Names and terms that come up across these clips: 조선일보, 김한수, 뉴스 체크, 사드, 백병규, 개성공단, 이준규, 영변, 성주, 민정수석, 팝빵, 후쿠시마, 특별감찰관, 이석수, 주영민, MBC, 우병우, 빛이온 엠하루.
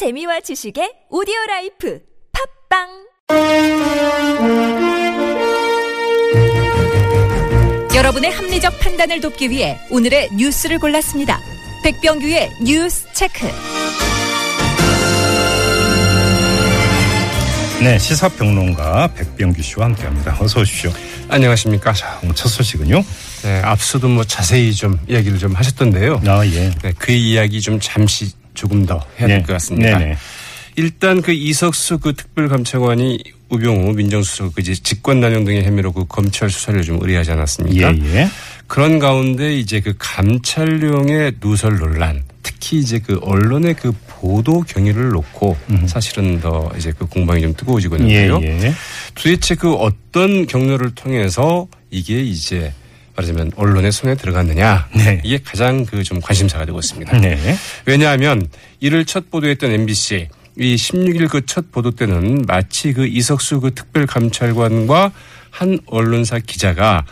재미와 지식의 오디오라이프 팝빵. 여러분의 합리적 판단을 돕기 위해 오늘의 뉴스를 골랐습니다. 백병규의 뉴스 체크. 네, 시사평론가 백병규 씨와 함께합니다. 어서 오십시오. 안녕하십니까. 자, 오늘 첫 소식은요. 네, 앞서도 뭐 자세히 좀 이야기를 좀 하셨던데요. 아, 예. 네, 그 이야기 좀 잠시 조금 더 해야 될 것 같습니다. 네네. 일단 그 이석수 그 특별감찰관이 우병우 민정수석 그 직권남용 등의 혐의로 그 검찰 수사를 좀 의뢰하지 않았습니까? 예예. 그런 가운데 이제 그 감찰용의 누설 논란, 특히 이제 그 언론의 그 보도 경위를 놓고 사실은 더 이제 그 공방이 좀 뜨거워지고 있는데요. 예예. 도대체 그 어떤 경로를 통해서 이게 이제 말하자면 언론의 손에 들어갔느냐. 네. 이게 가장 그 좀 관심사가 되고 있습니다. 네. 왜냐하면 이를 첫 보도했던 MBC 이 16일 그 첫 보도 때는 마치 그 이석수 그 특별감찰관과 한 언론사 기자가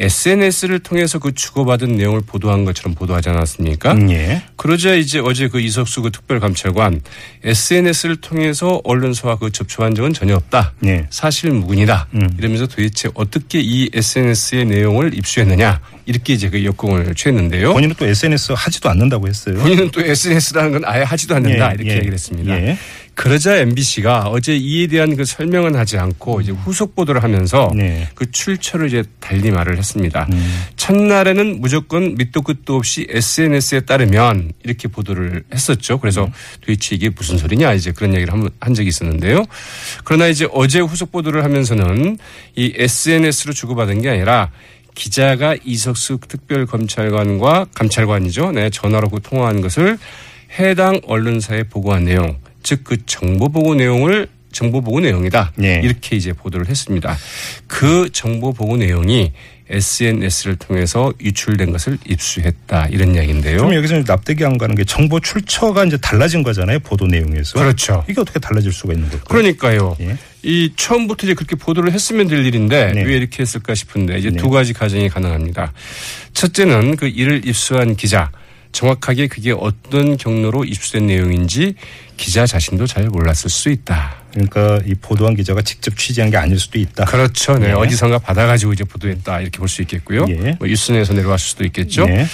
SNS를 통해서 그 주고받은 내용을 보도한 것처럼 보도하지 않았습니까? 예. 그러자 이제 어제 그 이석수 그 특별감찰관 SNS를 통해서 언론사와 그 접촉한 적은 전혀 없다. 예. 사실 무근이다. 이러면서 도대체 어떻게 이 SNS의 내용을 입수했느냐. 이렇게 이제 그 역공을 취했는데요. 본인은 또 SNS 하지도 않는다고 했어요. 본인은 또 SNS라는 건 아예 하지도 않는다. 예. 이렇게 얘기를 했습니다. 예. 그러자 MBC가 어제 이에 대한 그 설명은 하지 않고 이제 후속 보도를 하면서 네. 그 출처를 이제 달리 말을 했습니다. 첫날에는 무조건 밑도 끝도 없이 SNS에 따르면 이렇게 보도를 했었죠. 그래서 도대체 이게 무슨 소리냐 이제 그런 얘기를 한 적이 있었는데요. 그러나 이제 어제 후속 보도를 하면서는 이 SNS로 주고받은 게 아니라 기자가 이석수 특별감찰관과 감찰관이죠. 네, 전화로 그 통화한 것을 해당 언론사에 보고한 내용. 즉 그 정보 보고 내용이다. 네. 이렇게 이제 보도를 했습니다. 그 정보 보고 내용이 SNS를 통해서 유출된 것을 입수했다 이런 이야기인데요. 그럼 여기서 납득이 안 가는 게 정보 출처가 이제 달라진 거잖아요. 보도 내용에서. 그렇죠. 이게 어떻게 달라질 수가 있는 걸까요? 그러니까요. 예. 이 처음부터 이제 그렇게 보도를 했으면 될 일인데 네. 왜 이렇게 했을까 싶은데 이제 네. 두 가지 가정이 가능합니다. 첫째는 그 일을 입수한 기자. 정확하게 그게 어떤 경로로 입수된 내용인지 기자 자신도 잘 몰랐을 수 있다. 그러니까 이 보도한 기자가 직접 취재한 게 아닐 수도 있다. 그렇죠. 네. 네. 어디선가 받아가지고 이제 보도했다. 이렇게 볼 수 있겠고요. 예. 뭐 유스내에서 내려왔을 수도 있겠죠. 예.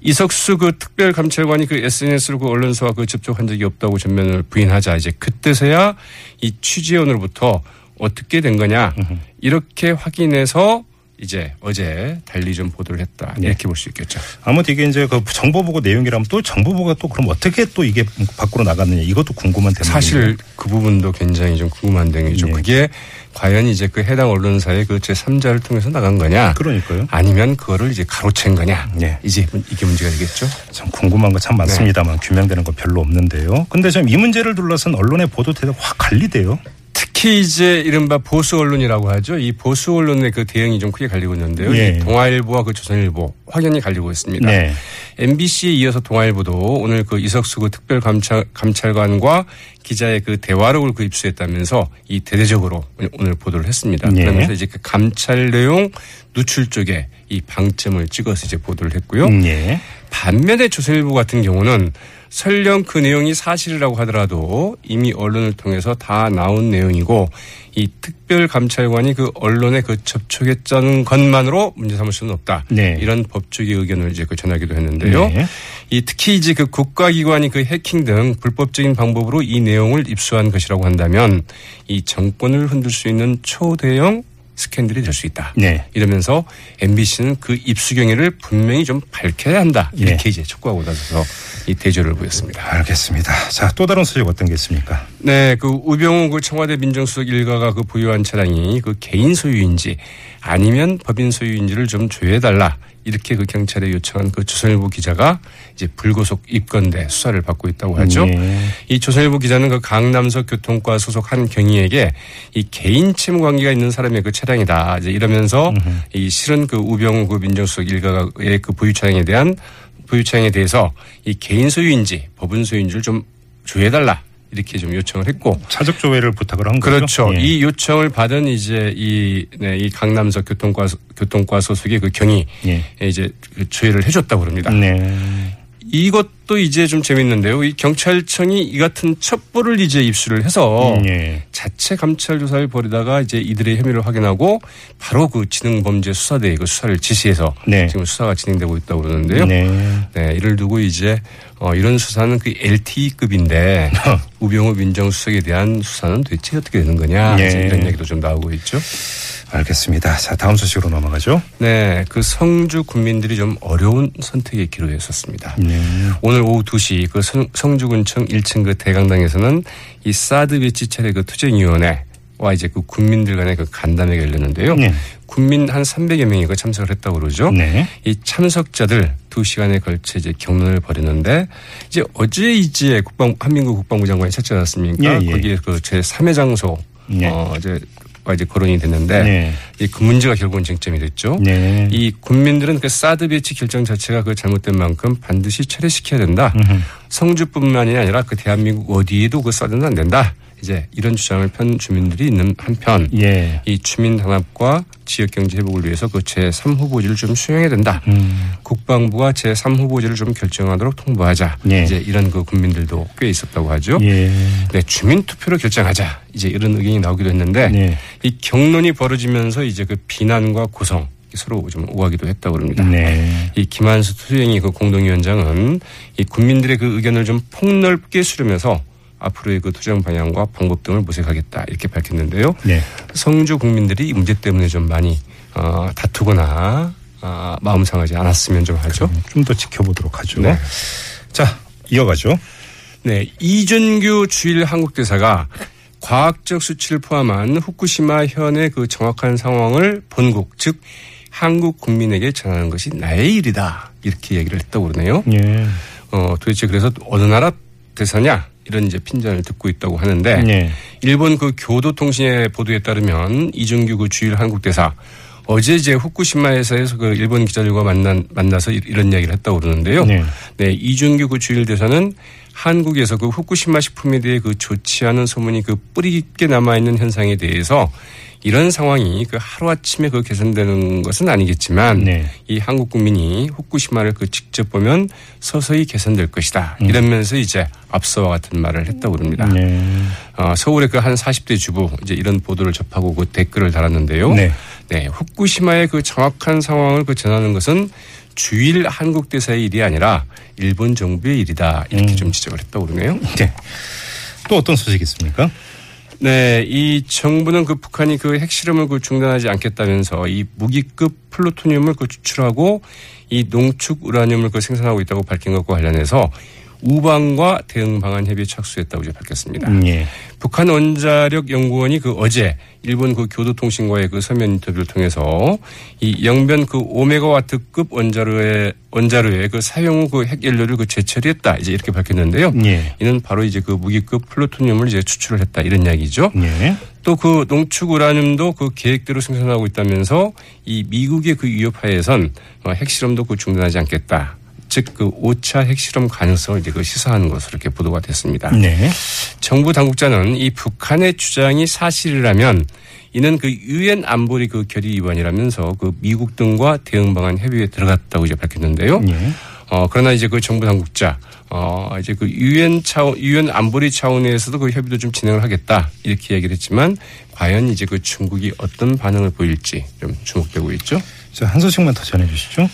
이석수 그 특별감찰관이 그 SNS로 그 언론사와 그 접촉한 적이 없다고 전면을 부인하자 이제 그때서야 이 취재원으로부터 어떻게 된 거냐 이렇게 확인해서 이제 어제 달리 좀 보도를 했다. 이렇게 볼 수 있겠죠. 아무튼 이게 이제 그 정보 보고 내용이라면 또 정보 보고가 또 그럼 어떻게 또 이게 밖으로 나갔느냐 이것도 궁금한 대목입니다. 사실 그 부분도 굉장히 좀 궁금한 대목이죠. 네. 그게 과연 이제 그 해당 언론사의 그 제3자를 통해서 나간 거냐. 그러니까요. 아니면 그거를 이제 가로챈 거냐. 네. 이게 문제가 되겠죠. 참 궁금한 거 참 많습니다만 네. 규명되는 거 별로 없는데요. 근데 좀 이 문제를 둘러싼 언론의 보도 태도가 확 갈리대요. 특히 이제 이른바 보수 언론이라고 하죠. 이 보수 언론의 그 대응이 좀 크게 갈리고 있는데요. 예. 동아일보와 그 조선일보 확연히 갈리고 있습니다. 네. MBC에 이어서 동아일보도 오늘 그 이석수 그 특별감찰관과 기자의 그 대화록을 그 입수했다면서 이 대대적으로 오늘 보도를 했습니다. 예. 그러면서 이제 그 감찰 내용 누출 쪽에 이 방점을 찍어서 이제 보도를 했고요. 예. 반면에 조선일보 같은 경우는 설령 그 내용이 사실이라고 하더라도 이미 언론을 통해서 다 나온 내용이고 이 특별감찰관이 그 언론에 그 접촉했던 것만으로 문제 삼을 수는 없다. 네. 이런 법조계 의견을 이제 그 전하기도 했는데요. 네. 이 특히 이제 그 국가기관이 그 해킹 등 불법적인 방법으로 이 내용을 입수한 것이라고 한다면 이 정권을 흔들 수 있는 초대형 스캔들이 될 수 있다. 네. 이러면서 MBC는 그 입수 경위를 분명히 좀 밝혀야 한다. 이렇게 네. 이제 촉구하고 나서서 이 대조를 보였습니다. 알겠습니다. 자, 또 다른 소식 어떤 게 있습니까? 네, 그 우병우 그 청와대 민정수석 일가가 그 보유한 차량이 그 개인 소유인지 아니면 법인 소유인지를 좀 조회해달라. 이렇게 그 경찰에 요청한 그 조선일보 기자가 이제 불구속 입건돼 수사를 받고 있다고 하죠. 네. 이 조선일보 기자는 그 강남석 교통과 소속 한 경위에게 이 개인 채무 관계가 있는 사람의 그 차량이다. 이제 이러면서 이 실은 그 우병우 그 민정수석 일가의 그 보유 차량에 대해서 이 개인 소유인지 법인 소유인지를 좀 조회해달라. 이렇게 좀 요청을 했고 차적 조회를 부탁을 한 거죠. 그렇죠. 예. 이 요청을 받은 이제 이 강남석 교통과 소속의 그 경위 예. 이제 조회를 해줬다고 합니다. 네. 이것도 이제 좀 재밌는데요. 이 경찰청이 이 같은 첩보를 이제 입수를 해서 예. 자체 감찰 조사를 벌이다가 이제 이들의 혐의를 확인하고 바로 그 지능범죄수사대에 그 수사를 지시해서 네. 지금 수사가 진행되고 있다고 그러는데요. 네. 네, 이를 두고 이제 이런 수사는 그 LTE급인데 우병우 민정수석에 대한 수사는 도대체 어떻게 되는 거냐 예. 이런 얘기도 좀 나오고 있죠. 알겠습니다. 자, 다음 소식으로 넘어가죠. 네, 그 성주 군민들이 좀 어려운 선택의 기로에 섰습니다. 네. 오늘 오후 2시 그 성주군청 1층 그 대강당에서는 이 사드 배치 차례 그 투쟁위원회와 이제 그 군민들 간의 그 간담회가 열렸는데요. 네. 군민 한 300여 명이 그 참석을 했다고 그러죠. 네. 이 참석자들 2시간에 걸쳐 이제 경론을 벌였는데 이제 어제 이제 한민국 국방부 장관이 찾지 않았습니까? 예, 예. 거기에 그 제3의 장소 예. 이제 거론이 됐는데 네. 이 그 문제가 결국은 쟁점이 됐죠. 네. 이 군민들은 그 사드 배치 결정 자체가 그 잘못된 만큼 반드시 철회시켜야 된다. 성주뿐만이 아니라 그 대한민국 어디에도 그 사드는 안 된다. 이제 이런 주장을 편 주민들이 있는 한편 예. 이 주민 단합과 지역 경제 회복을 위해서 그 제3 후보지를 좀 수용해야 된다. 국방부가 제3 후보지를 좀 결정하도록 통보하자. 예. 이제 이런 그 국민들도 꽤 있었다고 하죠. 예. 네, 주민 투표로 결정하자. 이제 이런 의견이 나오기도 했는데 예. 이 경론이 벌어지면서 이제 그 비난과 고성 서로 좀 오하기도 했다고 합니다. 네. 이 김한수 투쟁이 그 공동위원장은 이 국민들의 그 의견을 좀 폭넓게 수렴해서 앞으로의 그 투쟁 방향과 방법 등을 모색하겠다 이렇게 밝혔는데요. 네. 성주 국민들이 이 문제 때문에 좀 많이 다투거나 마음 상하지 않았으면 좀 하죠. 좀 더 지켜보도록 하죠. 네. 자, 이어가죠. 네, 이준규 주일 한국대사가 과학적 수치를 포함한 후쿠시마 현의 그 정확한 상황을 본국 즉 한국 국민에게 전하는 것이 나의 일이다 이렇게 얘기를 했다고 그러네요. 네. 도대체 그래서 어느 나라 대사냐? 이런 이제 핀잔을 듣고 있다고 하는데 네. 일본 그 교도통신의 보도에 따르면 이준규 그 주일 한국 대사 어제 이제 후쿠시마에서 그 일본 기자들과 만나서 이런 이야기를 했다고 그러는데요. 네. 네, 이준규 그 주일 대사는 한국에서 그 후쿠시마 식품에 대해 그 좋지 않은 소문이 그 뿌리 깊게 남아 있는 현상에 대해서 이런 상황이 그 하루아침에 그 개선되는 것은 아니겠지만 네. 이 한국 국민이 후쿠시마를 그 직접 보면 서서히 개선될 것이다. 이러면서 이제 앞서와 같은 말을 했다고 합니다. 네. 서울의 그 한 40대 주부 이제 이런 보도를 접하고 그 댓글을 달았는데요. 네. 네, 후쿠시마의 그 정확한 상황을 그 전하는 것은 주일 한국 대사의 일이 아니라 일본 정부의 일이다. 이렇게 좀 지적을 했다고 그러네요. 네. 또 어떤 소식이 있습니까? 네, 이 정부는 그 북한이 그 핵실험을 그 중단하지 않겠다면서 이 무기급 플루토늄을 그 추출하고 이 농축 우라늄을 그 생산하고 있다고 밝힌 것과 관련해서 우방과 대응 방안 협의에 착수했다고 이제 밝혔습니다. 예. 북한 원자력 연구원이 그 어제 일본 그 교도통신과의 그 서면 인터뷰를 통해서 이 영변 그 5메가와트급 원자로의 그 사용 후 그 핵연료를 그 재처리했다 이제 이렇게 밝혔는데요. 예. 이는 바로 이제 그 무기급 플루토늄을 이제 추출을 했다 이런 이야기죠. 예. 또 그 농축 우라늄도 그 계획대로 생산하고 있다면서 이 미국의 그 위협하에선 핵실험도 그 중단하지 않겠다. 즉 그 5차 핵실험 가능성을 이제 그 시사하는 것으로 이렇게 보도가 됐습니다. 네. 정부 당국자는 이 북한의 주장이 사실이라면 이는 그 유엔 안보리 그 결의 위반이라면서 그 미국 등과 대응 방안 협의에 들어갔다고 이제 밝혔는데요. 네. 그러나 이제 그 정부 당국자 이제 그 유엔 안보리 차원에서도 그 협의도 좀 진행을 하겠다 이렇게 얘기를 했지만 과연 이제 그 중국이 어떤 반응을 보일지 좀 주목되고 있죠. 자, 한 소식만 더 전해 주시죠.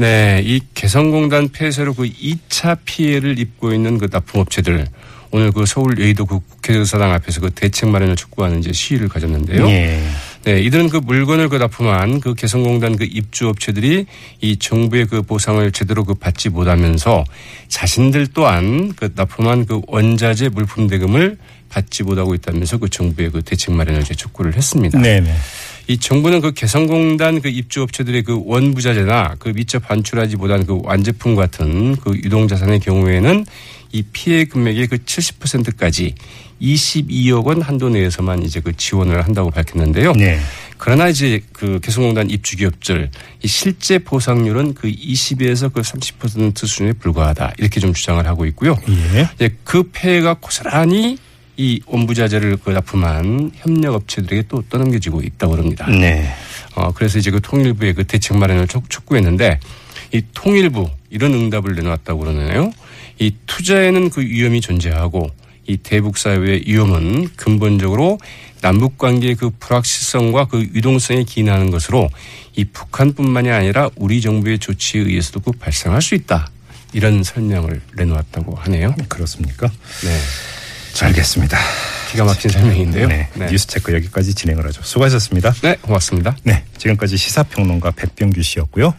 네, 이 개성공단 폐쇄로 그 2차 피해를 입고 있는 그 납품업체들 오늘 그 서울 여의도 그 국회의사당 앞에서 그 대책 마련을 촉구하는 이제 시위를 가졌는데요. 예. 네, 이들은 그 물건을 그 납품한 그 개성공단 그 입주업체들이 이 정부의 그 보상을 제대로 그 받지 못하면서 자신들 또한 그 납품한 그 원자재 물품 대금을 받지 못하고 있다면서 그 정부의 그 대책 마련을 이제 촉구를 했습니다. 네네. 이 정부는 그 개성공단 그 입주업체들의 그 원부자재나 그 미처 반출하지 못한 그 완제품 같은 그 유동자산의 경우에는 이 피해 금액의 그 70%까지 22억 원 한도 내에서만 이제 그 지원을 한다고 밝혔는데요. 네. 그러나 이제 그 개성공단 입주기업들 이 실제 보상률은 그 20에서 그 30% 수준에 불과하다 이렇게 좀 주장을 하고 있고요. 예. 이제 그 피해가 고스란히 이 원부자재를 그 납품한 협력업체들에게 또 떠넘겨지고 있다고 합니다. 네. 그래서 이제 그 통일부의 그 대책 마련을 촉구했는데 이 통일부 이런 응답을 내놨다고 그러네요. 이 투자에는 그 위험이 존재하고 이 대북 사회의 위험은 근본적으로 남북 관계의 그 불확실성과 그 유동성에 기인하는 것으로 이 북한뿐만이 아니라 우리 정부의 조치에 의해서도 그 발생할 수 있다. 이런 설명을 내놓았다고 하네요. 그렇습니까? 네. 알겠습니다. 기가 막힌 설명인데요. 네. 뉴스 체크 여기까지 진행을 하죠. 수고하셨습니다. 네, 고맙습니다. 네, 지금까지 시사평론가 백병규 씨였고요.